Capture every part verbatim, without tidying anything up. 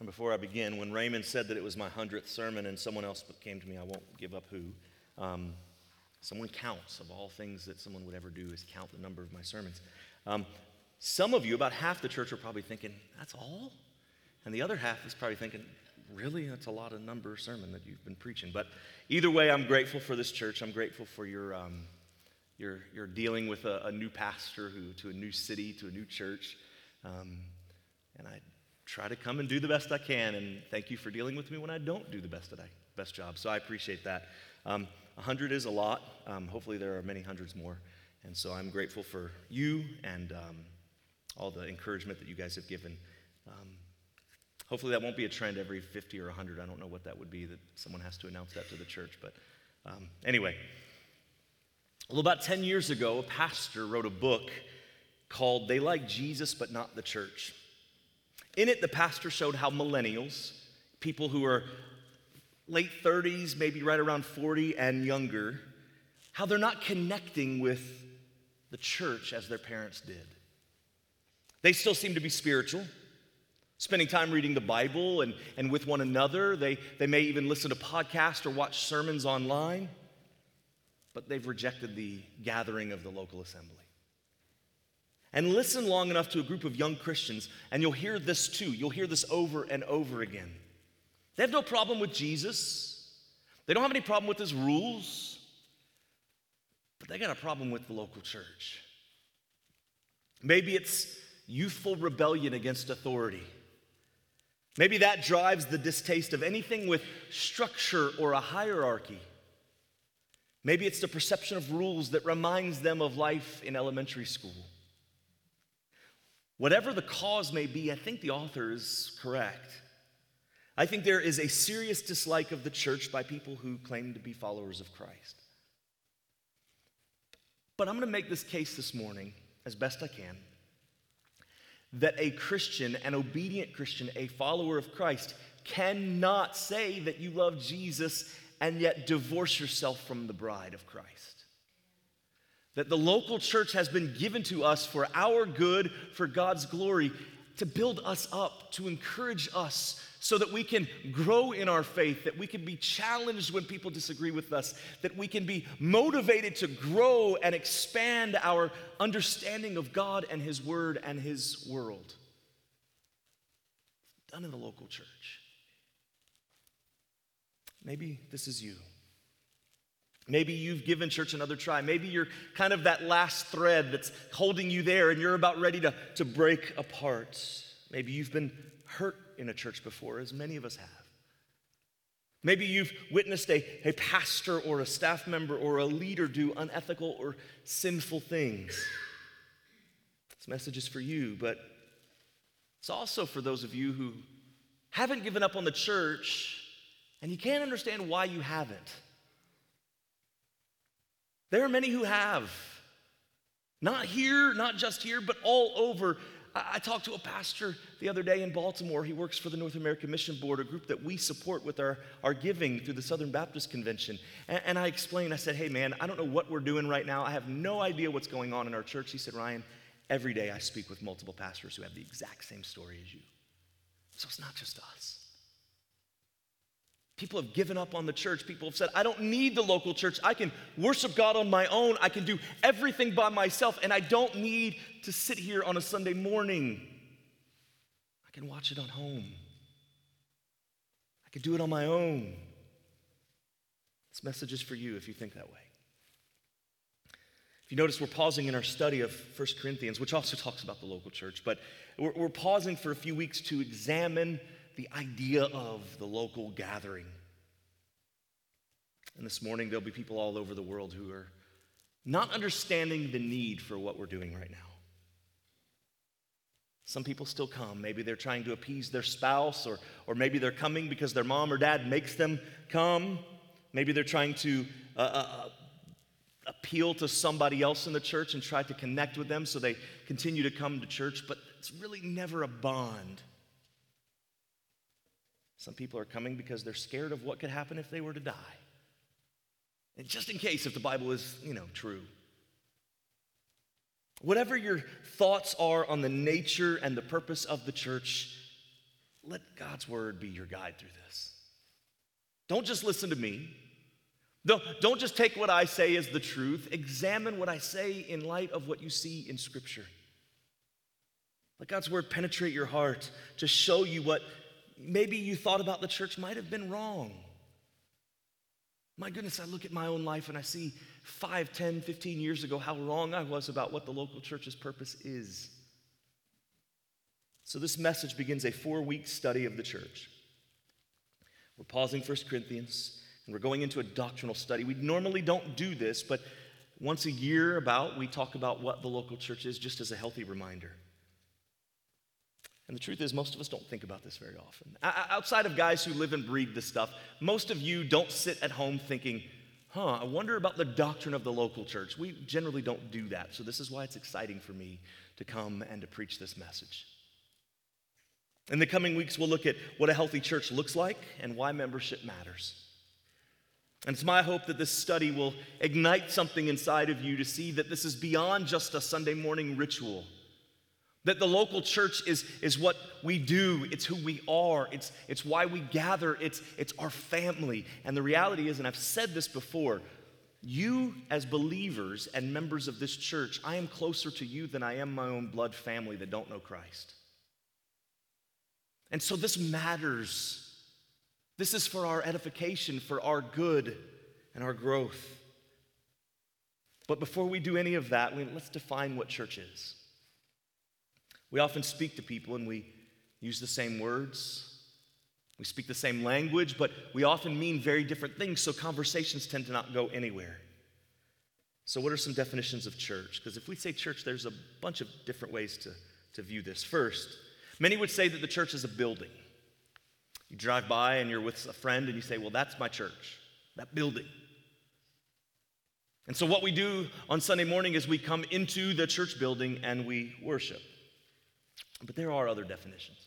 And before I begin, when Raymond said that it was my hundredth sermon and someone else came to me, I won't give up who, um, someone counts. Of all things that someone would ever do is count the number of my sermons. Um, some of you, about half the church, are probably thinking, that's all? And the other half is probably thinking, really? That's a lot of number sermon that you've been preaching. But either way, I'm grateful for this church. I'm grateful for your um, your, your dealing with a, a new pastor who to a new city, to a new church. Um, and I try to come and do the best I can. And thank you for dealing with me when I don't do the best that I, best job. So I appreciate that. Um, a hundred is a lot. Um, hopefully there are many hundreds more. And so I'm grateful for you and um, all the encouragement that you guys have given. Um, Hopefully that won't be a trend every fifty or one hundred. I don't know what that would be, that someone has to announce that to the church. But um, anyway, well, about ten years ago, a pastor wrote a book called They Like Jesus But Not the Church. In it, the pastor showed how millennials, people who are late thirties, maybe right around forty and younger, how they're not connecting with the church as their parents did. They still seem to be spiritual, spending time reading the Bible and, and with one another. They, they may even listen to podcasts or watch sermons online, but they've rejected the gathering of the local assembly. And listen long enough to a group of young Christians, and you'll hear this too. You'll hear this over and over again. They have no problem with Jesus. They don't have any problem with his rules, but they got a problem with the local church. Maybe it's youthful rebellion against authority. Maybe that drives the distaste of anything with structure or a hierarchy. Maybe it's the perception of rules that reminds them of life in elementary school. Whatever the cause may be, I think the author is correct. I think there is a serious dislike of the church by people who claim to be followers of Christ. But I'm going to make this case this morning, as best I can, that a Christian, an obedient Christian, a follower of Christ, cannot say that you love Jesus and yet divorce yourself from the bride of Christ. That the local church has been given to us for our good, for God's glory, to build us up, to encourage us so that we can grow in our faith, that we can be challenged when people disagree with us, that we can be motivated to grow and expand our understanding of God and his word and his world. It's done in the local church. Maybe this is you. Maybe you've given church another try. Maybe you're kind of that last thread that's holding you there and you're about ready to, to break apart. Maybe you've been hurt in a church before, as many of us have. Maybe you've witnessed a, a pastor or a staff member or a leader do unethical or sinful things. This message is for you, but it's also for those of you who haven't given up on the church and you can't understand why you haven't. There are many who have, not here, not just here, but all over. I, I talked to a pastor the other day in Baltimore. He works for the North American Mission Board, a group that we support with our, our giving through the Southern Baptist Convention. And, and I explained, I said, hey man, I don't know what we're doing right now. I have no idea what's going on in our church. He said, Ryan, every day I speak with multiple pastors who have the exact same story as you. So it's not just us. People have given up on the church. People have said, I don't need the local church. I can worship God on my own. I can do everything by myself, and I don't need to sit here on a Sunday morning. I can watch it on home. I can do it on my own. This message is for you if you think that way. If you notice, we're pausing in our study of First Corinthians, which also talks about the local church, but we're, we're pausing for a few weeks to examine the idea of the local gathering. And this morning, there'll be people all over the world who are not understanding the need for what we're doing right now. Some people still come. Maybe they're trying to appease their spouse, or, or maybe they're coming because their mom or dad makes them come. Maybe they're trying to uh, uh, appeal to somebody else in the church and try to connect with them so they continue to come to church, but it's really never a bond. Some people are coming because they're scared of what could happen if they were to die. And just in case, if the Bible is, you know, true. Whatever your thoughts are on the nature and the purpose of the church, let God's word be your guide through this. Don't just listen to me. Don't, don't just take what I say as the truth. Examine what I say in light of what you see in Scripture. Let God's word penetrate your heart to show you what maybe you thought about the church might have been wrong. My goodness, I look at my own life and I see five, ten, fifteen years ago how wrong I was about what the local church's purpose is. So this message begins a four-week study of the church. We're pausing First Corinthians, and we're going into a doctrinal study. We normally don't do this, but once a year about, we talk about what the local church is just as a healthy reminder. And the truth is, most of us don't think about this very often. I- outside of guys who live and breathe this stuff, most of you don't sit at home thinking, huh, I wonder about the doctrine of the local church. We generally don't do that, so this is why it's exciting for me to come and to preach this message. In the coming weeks, we'll look at what a healthy church looks like and why membership matters. And it's my hope that this study will ignite something inside of you to see that this is beyond just a Sunday morning ritual. That the local church is, is what we do, it's who we are, it's, it's why we gather, it's, it's our family. And the reality is, and I've said this before, you as believers and members of this church, I am closer to you than I am my own blood family that don't know Christ. And so this matters. This is for our edification, for our good and our growth. But before we do any of that, let's define what church is. We often speak to people and we use the same words. We speak the same language, but we often mean very different things, so conversations tend to not go anywhere. So what are some definitions of church? Because if we say church, there's a bunch of different ways to, to view this. First, many would say that the church is a building. You drive by and you're with a friend and you say, well, that's my church, that building. And so what we do on Sunday morning is we come into the church building and we worship. But there are other definitions.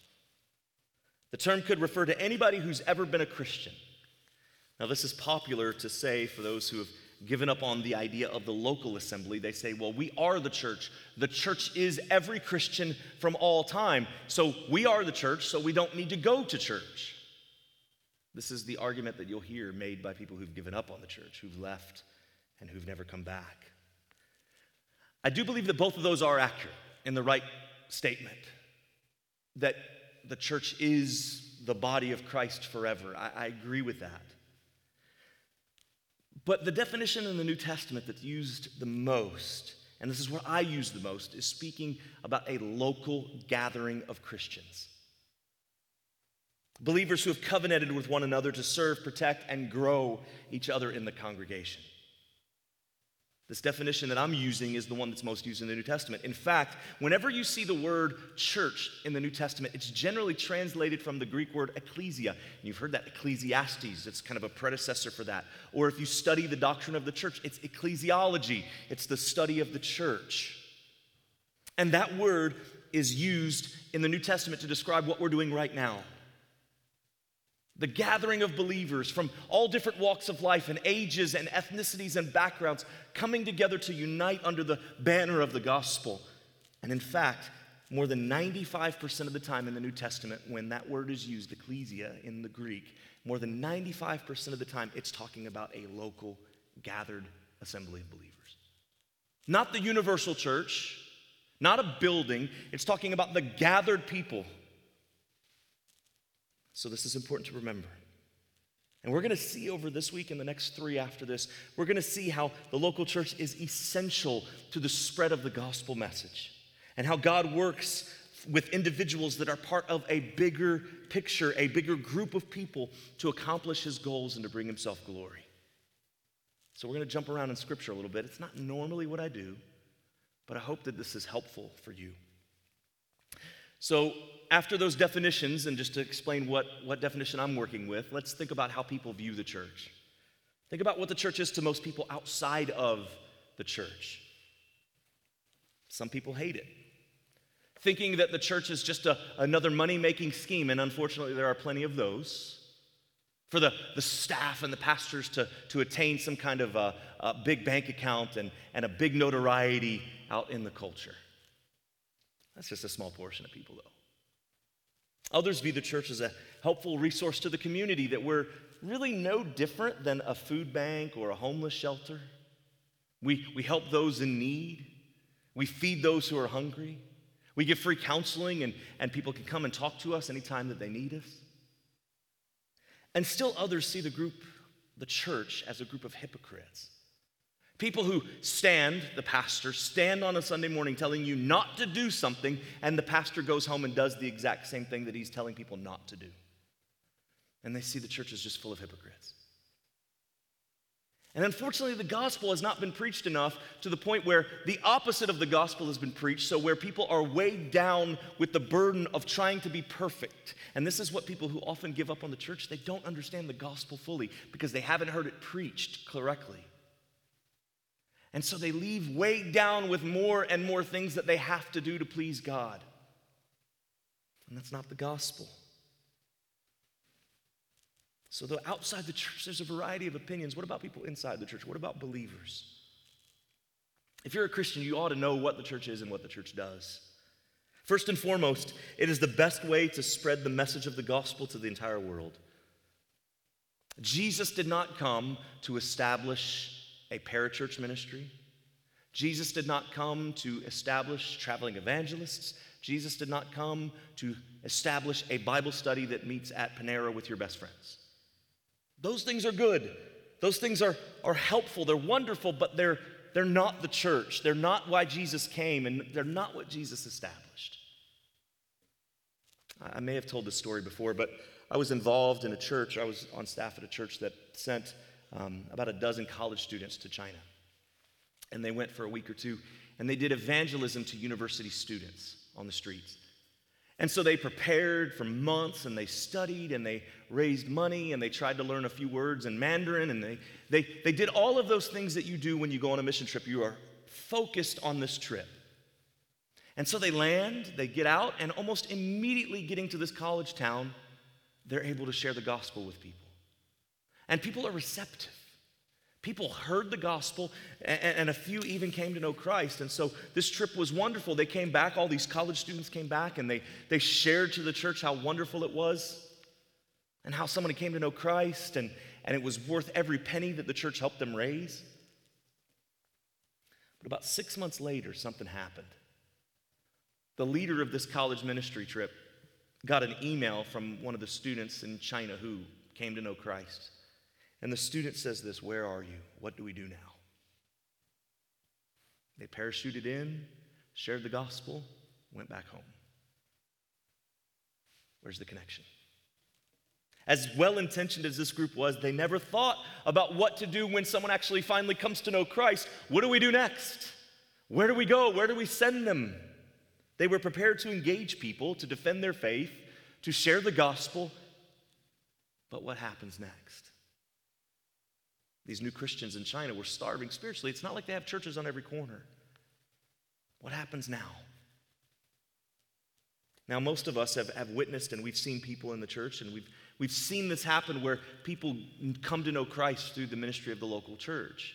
The term could refer to anybody who's ever been a Christian. Now, this is popular to say for those who have given up on the idea of the local assembly. They say, well, we are the church. The church is every Christian from all time. So we are the church, so we don't need to go to church. This is the argument that you'll hear made by people who've given up on the church, who've left, and who've never come back. I do believe that both of those are accurate in the right statement. That the church is the body of Christ forever. I, I agree with that. But the definition in the New Testament that's used the most, and this is what I use the most, is speaking about a local gathering of Christians. Believers who have covenanted with one another to serve, protect, and grow each other in the congregation. This definition that I'm using is the one that's most used in the New Testament. In fact, whenever you see the word church in the New Testament, it's generally translated from the Greek word ecclesia. And you've heard that, Ecclesiastes. It's kind of a predecessor for that. Or if you study the doctrine of the church, it's ecclesiology. It's the study of the church. And that word is used in the New Testament to describe what we're doing right now. The gathering of believers from all different walks of life and ages and ethnicities and backgrounds coming together to unite under the banner of the gospel. And in fact, more than ninety-five percent of the time in the New Testament, when that word is used, ecclesia in the Greek, more than ninety-five percent of the time, it's talking about a local gathered assembly of believers. Not the universal church, not a building. It's talking about the gathered people. So this is important to remember. And we're going to see over this week and the next three after this, we're going to see how the local church is essential to the spread of the gospel message and how God works with individuals that are part of a bigger picture, a bigger group of people to accomplish his goals and to bring himself glory. So we're going to jump around in Scripture a little bit. It's not normally what I do, but I hope that this is helpful for you. So after those definitions, and just to explain what, what definition I'm working with, let's think about how people view the church. Think about what the church is to most people outside of the church. Some people hate it, thinking that the church is just a, another money-making scheme, and unfortunately there are plenty of those, for the, the staff and the pastors to, to attain some kind of a, a big bank account and, and a big notoriety out in the culture. That's just a small portion of people, though. Others view the church as a helpful resource to the community, that we're really no different than a food bank or a homeless shelter. We, we help those in need. We feed those who are hungry. We give free counseling, and, and people can come and talk to us anytime that they need us. And still others see the group, the church, as a group of hypocrites. People who stand, the pastor, stand on a Sunday morning telling you not to do something, and the pastor goes home and does the exact same thing that he's telling people not to do. And they see the church is just full of hypocrites. And unfortunately, the gospel has not been preached enough, to the point where the opposite of the gospel has been preached, so where people are weighed down with the burden of trying to be perfect. And this is what people who often give up on the church, they don't understand the gospel fully because they haven't heard it preached correctly. And so they leave weighed down with more and more things that they have to do to please God. And that's not the gospel. So though outside the church there's a variety of opinions, what about people inside the church? What about believers? If you're a Christian, you ought to know what the church is and what the church does. First and foremost, it is the best way to spread the message of the gospel to the entire world. Jesus did not come to establish a parachurch ministry. Jesus did not come to establish traveling evangelists. Jesus did not come to establish a Bible study that meets at Panera with your best friends. Those things are good. Those things are, are helpful. They're wonderful, but they're, they're not the church. They're not why Jesus came, and they're not what Jesus established. I may have told this story before, but I was involved in a church. I was on staff at a church that sent um, about a dozen college students to China. And they went for a week or two, and they did evangelism to university students on the streets. And so they prepared for months, and they studied, and they raised money, and they tried to learn a few words in Mandarin, and they, they, they did all of those things that you do when you go on a mission trip. You are focused on this trip. And so they land, they get out, and almost immediately getting to this college town, they're able to share the gospel with people. And people are receptive. People heard the gospel, and a few even came to know Christ. And so this trip was wonderful. They came back, all these college students came back, and they, they shared to the church how wonderful it was and how somebody came to know Christ, and, and it was worth every penny that the church helped them raise. But about six months later, something happened. The leader of this college ministry trip got an email from one of the students in China who came to know Christ. And the student says this, "Where are you? What do we do now?" They parachuted in, shared the gospel, went back home. Where's the connection? As well-intentioned as this group was, they never thought about what to do when someone actually finally comes to know Christ. What do we do next? Where do we go? Where do we send them? They were prepared to engage people, to defend their faith, to share the gospel. But what happens next? These new Christians in China were starving spiritually. It's not like they have churches on every corner. What happens now? Now, most of us have, have witnessed, and we've seen people in the church, and we've, we've seen this happen where people come to know Christ through the ministry of the local church.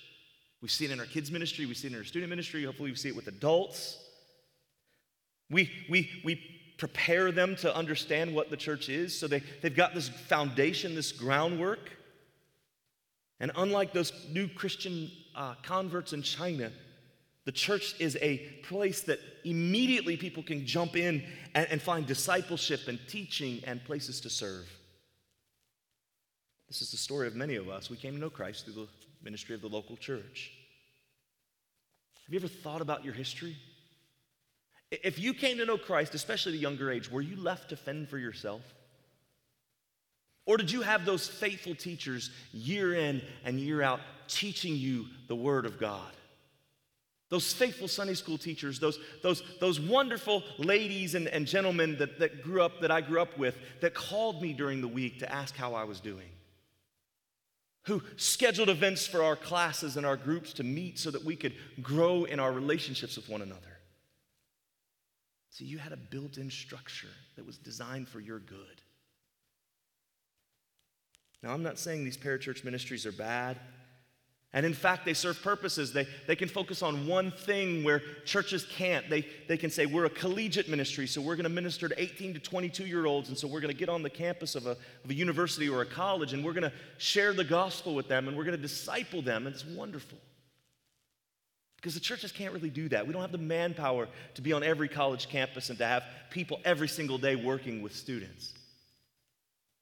We've seen it in our kids' ministry. We've seen it in our student ministry. Hopefully, we see it with adults. We, we, we prepare them to understand what the church is, so they, they've got this foundation, this groundwork. And unlike those new Christian uh, converts in China, the church is a place that immediately people can jump in and, and find discipleship and teaching and places to serve. This is the story of many of us. We came to know Christ through the ministry of the local church. Have you ever thought about your history? If you came to know Christ, especially at a younger age, were you left to fend for yourself? Or did you have those faithful teachers year in and year out teaching you the Word of God? Those faithful Sunday school teachers, those, those, those wonderful ladies and, and gentlemen that, that grew up, that I grew up with, that called me during the week to ask how I was doing, who scheduled events for our classes and our groups to meet so that we could grow in our relationships with one another. See, you had a built-in structure that was designed for your good. Now, I'm not saying these parachurch ministries are bad. And in fact, they serve purposes. They, they can focus on one thing where churches can't. They, they can say, we're a collegiate ministry, so we're going to minister to eighteen to twenty-two-year-olds, and so we're going to get on the campus of a, of a university or a college, and we're going to share the gospel with them, and we're going to disciple them, and it's wonderful. Because the churches can't really do that. We don't have the manpower to be on every college campus and to have people every single day working with students.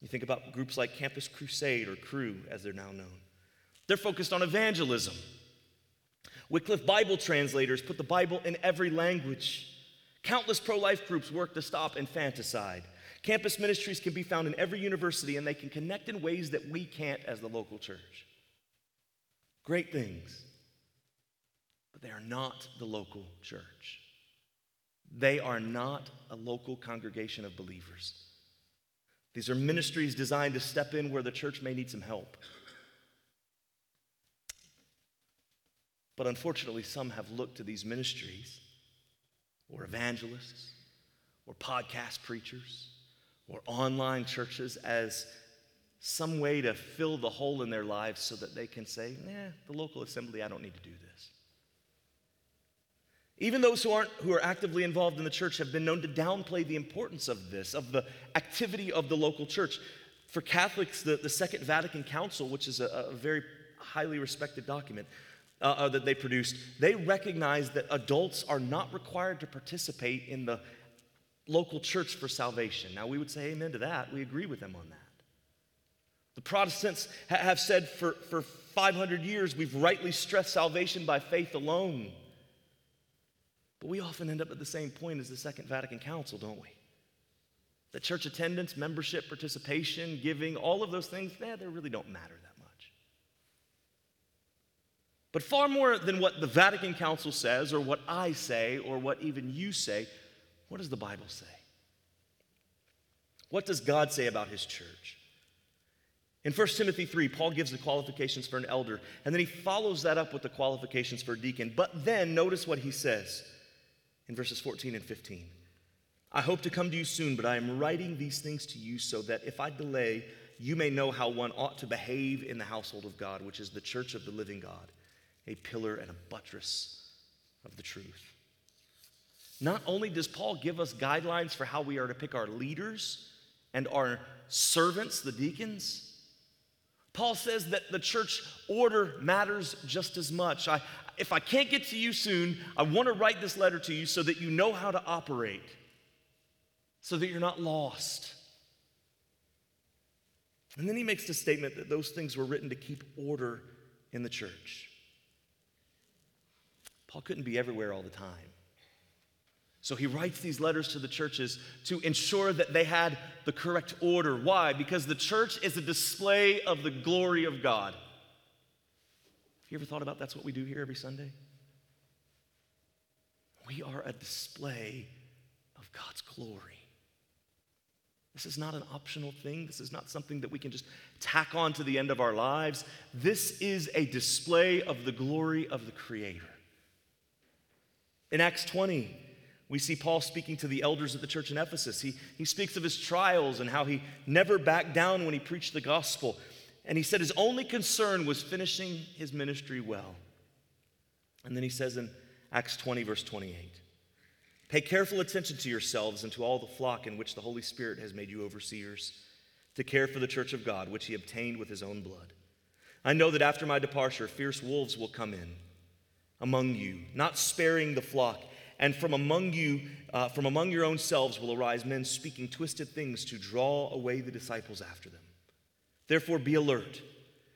You think about groups like Campus Crusade, or C R U, as they're now known. They're focused on evangelism. Wycliffe Bible Translators put the Bible in every language. Countless pro-life groups work to stop infanticide. Campus ministries can be found in every university, and they can connect in ways that we can't as the local church. Great things, but they are not the local church. They are not a local congregation of believers. These are ministries designed to step in where the church may need some help. But unfortunately, some have looked to these ministries or evangelists or podcast preachers or online churches as some way to fill the hole in their lives so that they can say, nah, the local assembly, I don't need to do this. Even those who aren't, who are actively involved in the church have been known to downplay the importance of this, of the activity of the local church. For Catholics, the, the Second Vatican Council, which is a, a very highly respected document, Uh, that they produced, they recognize that adults are not required to participate in the local church for salvation. Now, we would say amen to that. We agree with them on that. The Protestants ha- have said for, for five hundred years, we've rightly stressed salvation by faith alone. But we often end up at the same point as the Second Vatican Council, don't we? That church attendance, membership, participation, giving, all of those things, eh, they really don't matter that much. But far more than what the Vatican Council says, or what I say, or what even you say, what does the Bible say? What does God say about his church? In First Timothy three, Paul gives the qualifications for an elder, and then he follows that up with the qualifications for a deacon. But then, notice what he says in verses fourteen and fifteen. I hope to come to you soon, but I am writing these things to you so that if I delay, you may know how one ought to behave in the household of God, which is the church of the living God, a pillar and a buttress of the truth. Not only does Paul give us guidelines for how we are to pick our leaders and our servants, the deacons, Paul says that the church order matters just as much. I, if I can't get to you soon, I want to write this letter to you so that you know how to operate, so that you're not lost. And then he makes the statement that those things were written to keep order in the church. Paul couldn't be everywhere all the time. So he writes these letters to the churches to ensure that they had the correct order. Why? Because the church is a display of the glory of God. Have you ever thought about that's what we do here every Sunday? We are a display of God's glory. This is not an optional thing. This is not something that we can just tack on to the end of our lives. This is a display of the glory of the Creator. In Acts twenty, we see Paul speaking to the elders of the church in Ephesus. He, he speaks of his trials and how he never backed down when he preached the gospel. And he said his only concern was finishing his ministry well. And then he says in Acts twenty, verse twenty-eight, pay careful attention to yourselves and to all the flock in which the Holy Spirit has made you overseers, to care for the church of God, which he obtained with his own blood. I know that after my departure, fierce wolves will come in among you, not sparing the flock, and from among you, uh, from among your own selves will arise men speaking twisted things to draw away the disciples after them. Therefore be alert,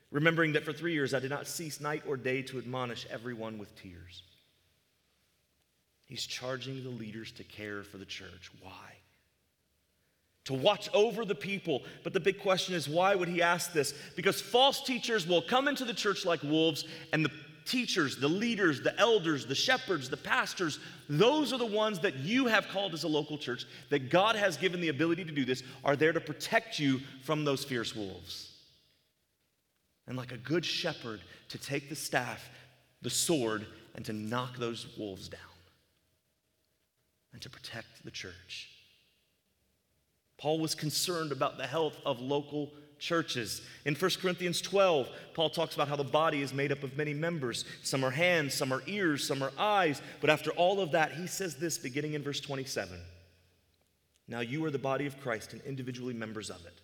remembering that for three years I did not cease night or day to admonish everyone with tears. He's charging the leaders to care for the church. Why? To watch over the people. But the big question is, why would he ask this? Because false teachers will come into the church like wolves, and the teachers, the leaders, the elders, the shepherds, the pastors, those are the ones that you have called as a local church, that God has given the ability to do this, are there to protect you from those fierce wolves. And like a good shepherd, to take the staff, the sword, and to knock those wolves down, and to protect the church. Paul was concerned about the health of local churches. In First Corinthians twelve, Paul talks about how the body is made up of many members. Some are hands, some are ears, some are eyes. But after all of that, he says this beginning in verse twenty-seven. Now you are the body of Christ and individually members of it.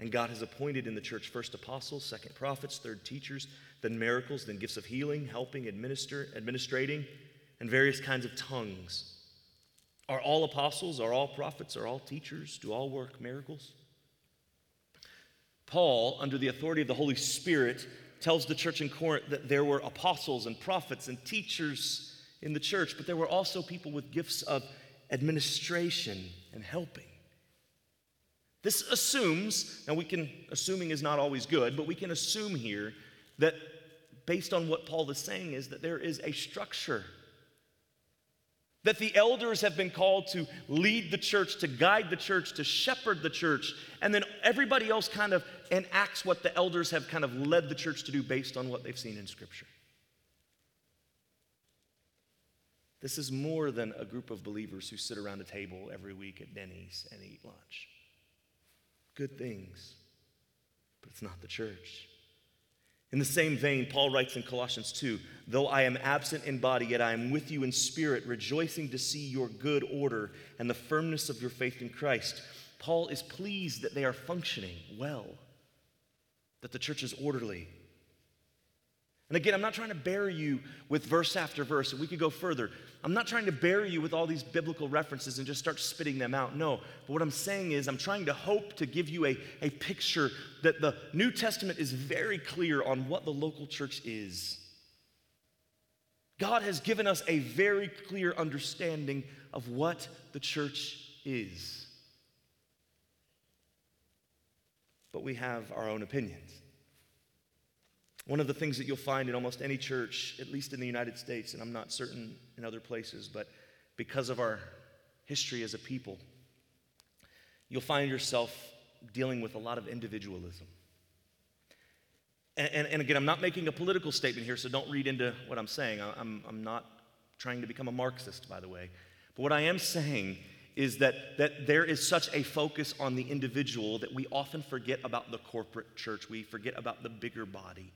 And God has appointed in the church first apostles, second prophets, third teachers, then miracles, then gifts of healing, helping, administer, administrating, and various kinds of tongues. Are all apostles? Are all prophets? Are all teachers? Do all work miracles? Paul, under the authority of the Holy Spirit, tells the church in Corinth that there were apostles and prophets and teachers in the church, but there were also people with gifts of administration and helping. This assumes, now we can, assuming is not always good, but we can assume here that based on what Paul is saying is that there is a structure, that the elders have been called to lead the church, to guide the church, to shepherd the church, and then everybody else kind of enacts what the elders have kind of led the church to do based on what they've seen in Scripture. This is more than a group of believers who sit around a table every week at Denny's and eat lunch. Good things, but it's not the church. In the same vein, Paul writes in Colossians two, though I am absent in body, yet I am with you in spirit, rejoicing to see your good order and the firmness of your faith in Christ. Paul is pleased that they are functioning well, that the church is orderly. And again, I'm not trying to bury you with verse after verse, and we could go further. I'm not trying to bury you with all these biblical references and just start spitting them out, no. But what I'm saying is I'm trying to hope to give you a, a picture that the New Testament is very clear on what the local church is. God has given us a very clear understanding of what the church is. But we have our own opinions. One of the things that you'll find in almost any church, at least in the United States, and I'm not certain in other places, but because of our history as a people, you'll find yourself dealing with a lot of individualism. And, and, and again, I'm not making a political statement here, so don't read into what I'm saying. I'm, I'm not trying to become a Marxist, by the way. But what I am saying is that, that there is such a focus on the individual that we often forget about the corporate church. We forget about the bigger body.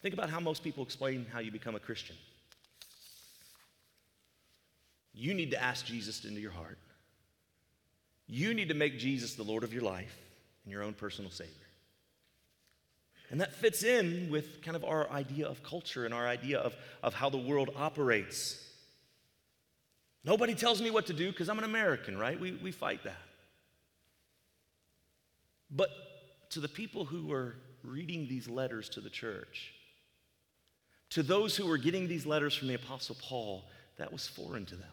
Think about how most people explain how you become a Christian. You need to ask Jesus into your heart. You need to make Jesus the Lord of your life and your own personal Savior. And that fits in with kind of our idea of culture and our idea of, of how the world operates. Nobody tells me what to do because I'm an American, right? We, we fight that. But to the people who were reading these letters to the church, to those who were getting these letters from the Apostle Paul, that was foreign to them.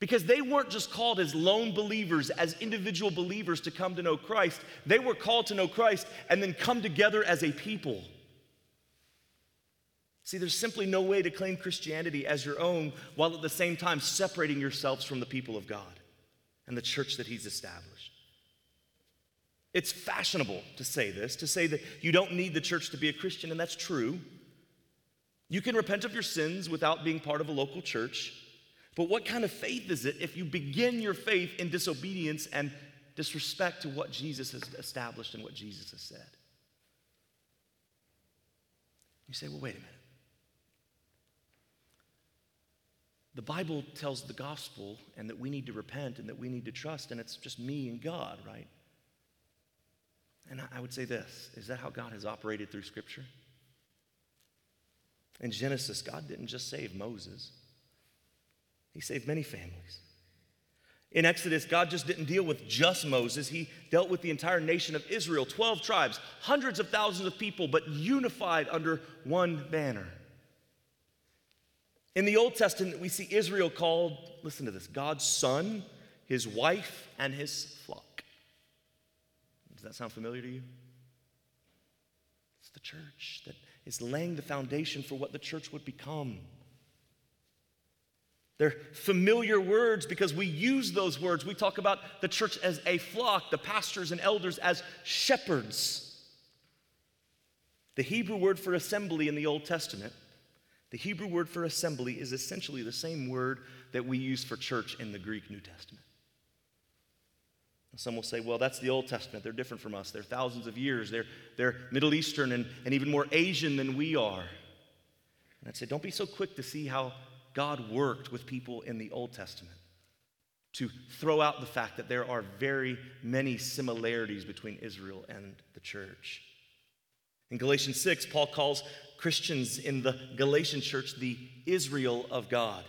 Because they weren't just called as lone believers, as individual believers to come to know Christ. They were called to know Christ and then come together as a people. See, there's simply no way to claim Christianity as your own while at the same time separating yourselves from the people of God and the church that He's established. It's fashionable to say this, to say that you don't need the church to be a Christian, and that's true. You can repent of your sins without being part of a local church, but what kind of faith is it if you begin your faith in disobedience and disrespect to what Jesus has established and what Jesus has said? You say, well, wait a minute. The Bible tells the gospel and that we need to repent and that we need to trust, and it's just me and God, right? And I would say this, is that how God has operated through Scripture? In Genesis, God didn't just save Moses. He saved many families. In Exodus, God just didn't deal with just Moses. He dealt with the entire nation of Israel, twelve tribes, hundreds of thousands of people, but unified under one banner. In the Old Testament, we see Israel called, listen to this, God's son, his wife, and his flock. Does that sound familiar to you? It's the church that is laying the foundation for what the church would become. They're familiar words because we use those words. We talk about the church as a flock, the pastors and elders as shepherds. The Hebrew word for assembly in the Old Testament, the Hebrew word for assembly is essentially the same word that we use for church in the Greek New Testament. Some will say, well, that's the Old Testament. They're different from us. They're thousands of years. They're, they're Middle Eastern and, and even more Asian than we are. And I'd say, don't be so quick to see how God worked with people in the Old Testament, to throw out the fact that there are very many similarities between Israel and the church. In Galatians six, Paul calls Christians in the Galatian church the Israel of God.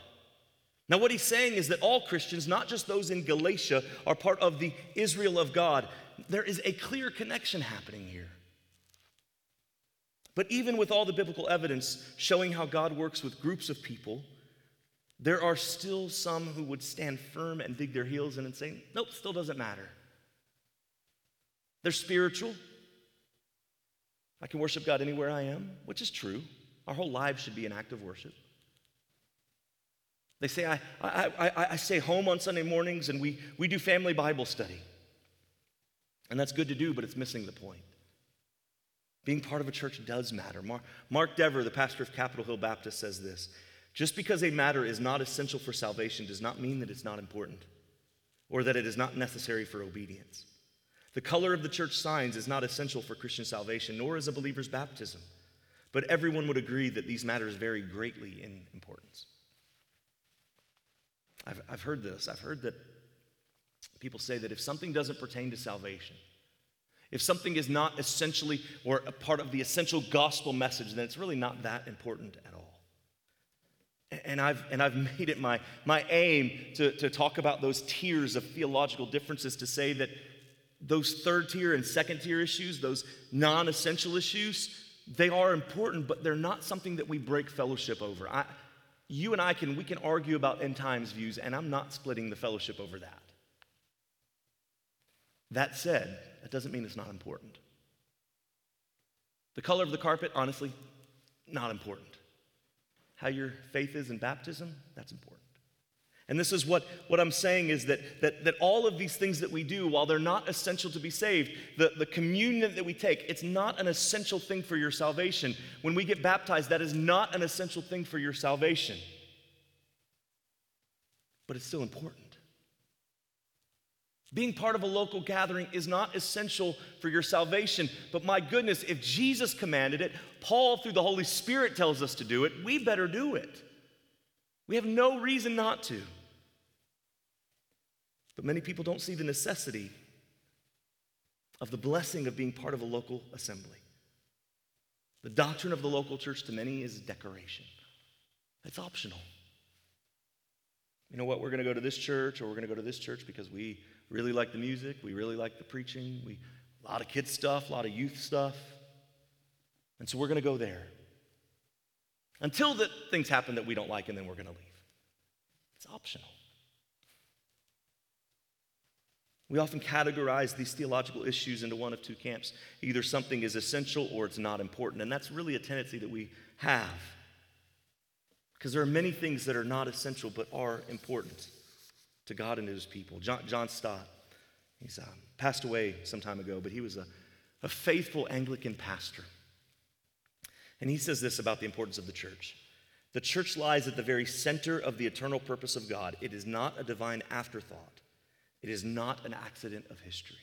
Now, what he's saying is that all Christians, not just those in Galatia, are part of the Israel of God. There is a clear connection happening here. But even with all the biblical evidence showing how God works with groups of people, there are still some who would stand firm and dig their heels in and say, nope, still doesn't matter. They're spiritual. I can worship God anywhere I am, which is true. Our whole lives should be an act of worship. They say, I, I, I, I stay home on Sunday mornings and we, we do family Bible study. And that's good to do, but it's missing the point. Being part of a church does matter. Mark, Mark Dever, the pastor of Capitol Hill Baptist, says this: just because a matter is not essential for salvation does not mean that it's not important or that it is not necessary for obedience. The color of the church signs is not essential for Christian salvation, nor is a believer's baptism. But everyone would agree that these matters vary greatly in importance. I've, I've heard this. I've heard that people say that if something doesn't pertain to salvation, if something is not essentially or a part of the essential gospel message, then it's really not that important at all. And I've, and I've made it my, my aim to, to talk about those tiers of theological differences, to say that those third tier and second tier issues, those non-essential issues, they are important, but they're not something that we break fellowship over. I, you and I can, we can argue about end times views, and I'm not splitting the fellowship over that. That said, that doesn't mean it's not important. The color of the carpet, honestly, not important. How your faith is in baptism, that's important. And this is what, what I'm saying is that, that, that all of these things that we do, while they're not essential to be saved, the, the communion that we take, it's not an essential thing for your salvation. When we get baptized, that is not an essential thing for your salvation. But it's still important. Being part of a local gathering is not essential for your salvation, but my goodness, if Jesus commanded it, Paul, through the Holy Spirit, tells us to do it, we better do it. We have no reason not to. But many people don't see the necessity of the blessing of being part of a local assembly. The doctrine of the local church to many is decoration. It's optional. You know what, we're going to go to this church, or we're going to go to this church because we really like the music, we really like the preaching, we a lot of kids stuff, a lot of youth stuff, and so we're going to go there until the things happen that we don't like, and then we're going to leave. It's optional. We often categorize these theological issues into one of two camps: either something is essential or it's not important, and that's really a tendency that we have, because there are many things that are not essential but are important to God and his people. John, John Stott, he's um, passed away some time ago, but he was a, a faithful Anglican pastor. And he says this about the importance of the church: the church lies at the very center of the eternal purpose of God. It is not a divine afterthought. It is not an accident of history.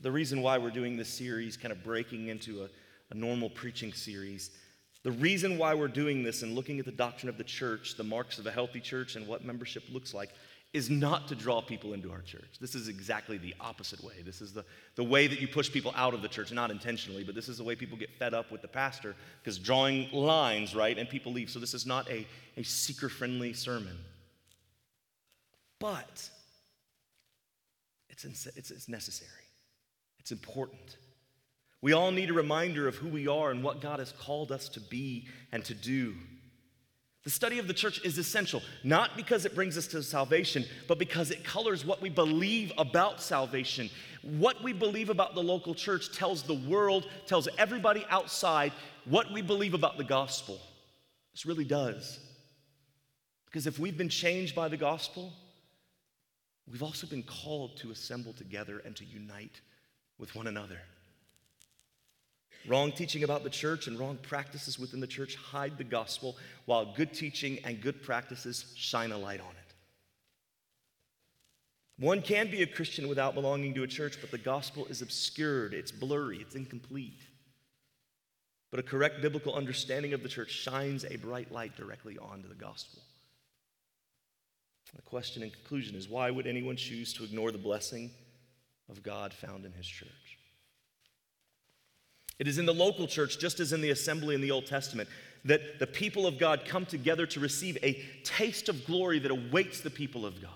The reason why we're doing this series, kind of breaking into a, a normal preaching series, the reason why we're doing this and looking at the doctrine of the church, the marks of a healthy church, and what membership looks like, is not to draw people into our church. This is exactly the opposite way. This is the, the way that you push people out of the church, not intentionally, but this is the way people get fed up with the pastor, because drawing lines, right, and people leave. So this is not a, a seeker-friendly sermon. But it's, in, it's, it's necessary. It's important. We all need a reminder of who we are and what God has called us to be and to do. The study of the church is essential, not because it brings us to salvation, but because it colors what we believe about salvation. What we believe about the local church tells the world, tells everybody outside, what we believe about the gospel. This really does. Because if we've been changed by the gospel, we've also been called to assemble together and to unite with one another. Wrong teaching about the church and wrong practices within the church hide the gospel, while good teaching and good practices shine a light on it. One can be a Christian without belonging to a church, but the gospel is obscured, it's blurry, it's incomplete. But a correct biblical understanding of the church shines a bright light directly onto the gospel. The question in conclusion is, why would anyone choose to ignore the blessing of God found in his church? It is in the local church, just as in the assembly in the Old Testament, that the people of God come together to receive a taste of glory that awaits the people of God.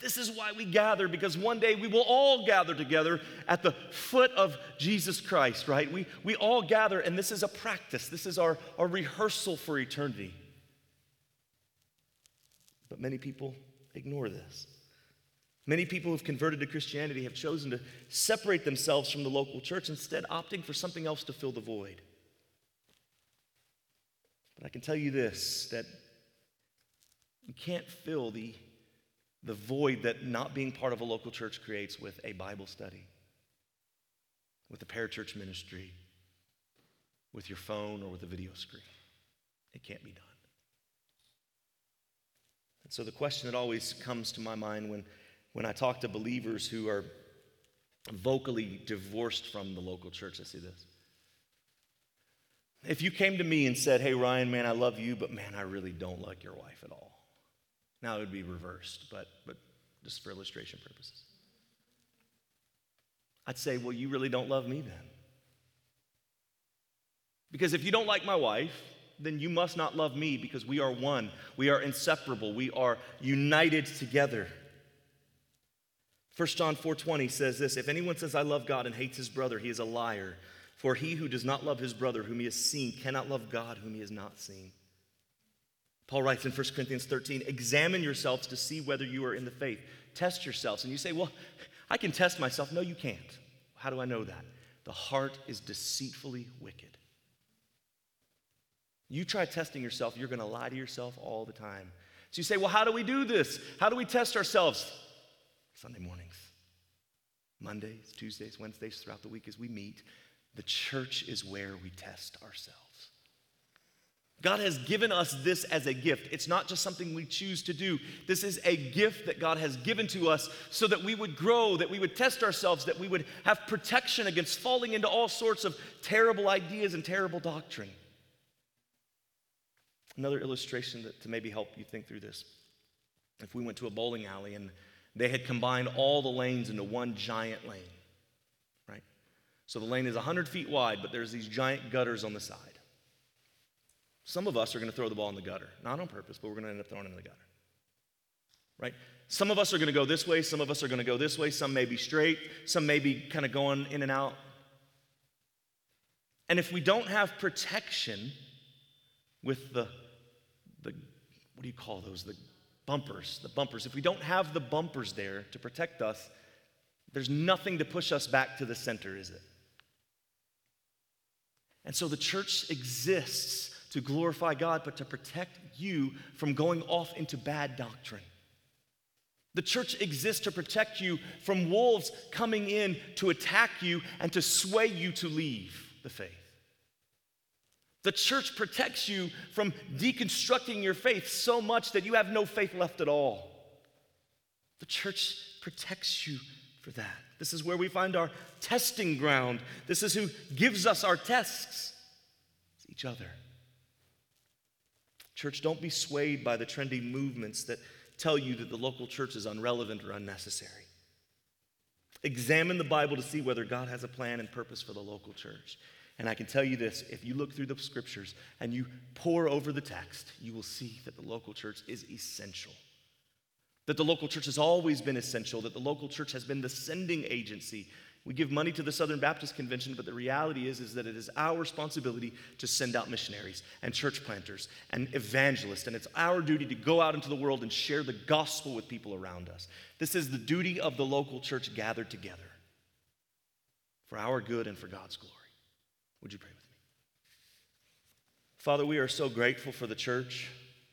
This is why we gather, because one day we will all gather together at the foot of Jesus Christ, right? We, we all gather, and this is a practice. This is our, our rehearsal for eternity. But many people ignore this. Many people who have converted to Christianity have chosen to separate themselves from the local church, instead opting for something else to fill the void. But I can tell you this, that you can't fill the, the void that not being part of a local church creates with a Bible study, with a parachurch ministry, with your phone or with a video screen. It can't be done. And so the question that always comes to my mind when When I talk to believers who are vocally divorced from the local church, I see this. If you came to me and said, hey, Ryan, man, I love you, but man, I really don't like your wife at all. Now it would be reversed, but, but just for illustration purposes. I'd say, well, you really don't love me then. Because if you don't like my wife, then you must not love me, because we are one. We are inseparable. We are united together. First John four twenty says this, if anyone says, I love God and hates his brother, he is a liar. For he who does not love his brother whom he has seen cannot love God whom he has not seen. Paul writes in First Corinthians thirteen, examine yourselves to see whether you are in the faith. Test yourselves. And you say, well, I can test myself. No, you can't. How do I know that? The heart is deceitfully wicked. You try testing yourself, you're going to lie to yourself all the time. So you say, well, how do we do this? How do we test ourselves? Sunday mornings, Mondays, Tuesdays, Wednesdays, throughout the week as we meet, the church is where we test ourselves. God has given us this as a gift. It's not just something we choose to do. This is a gift that God has given to us so that we would grow, that we would test ourselves, that we would have protection against falling into all sorts of terrible ideas and terrible doctrine. Another illustration that, to maybe help you think through this. If we went to a bowling alley and they had combined all the lanes into one giant lane, right? So the lane is one hundred feet wide, but there's these giant gutters on the side. Some of us are going to throw the ball in the gutter. Not on purpose, but we're going to end up throwing it in the gutter, right? Some of us are going to go this way. Some of us are going to go this way. Some may be straight. Some may be kind of going in and out. And if we don't have protection with the, the what do you call those, the bumpers, the bumpers. If we don't have the bumpers there to protect us, there's nothing to push us back to the center, is it? And so the church exists to glorify God, but to protect you from going off into bad doctrine. The church exists to protect you from wolves coming in to attack you and to sway you to leave the faith. The church protects you from deconstructing your faith so much that you have no faith left at all. The church protects you for that. This is where we find our testing ground. This is who gives us our tests. It's each other. Church, don't be swayed by the trendy movements that tell you that the local church is irrelevant or unnecessary. Examine the Bible to see whether God has a plan and purpose for the local church. And I can tell you this, if you look through the scriptures and you pore over the text, you will see that the local church is essential, that the local church has always been essential, that the local church has been the sending agency. We give money to the Southern Baptist Convention, but the reality is, is that it is our responsibility to send out missionaries and church planters and evangelists, and it's our duty to go out into the world and share the gospel with people around us. This is the duty of the local church gathered together for our good and for God's glory. Would you pray with me? Father, we are so grateful for the church.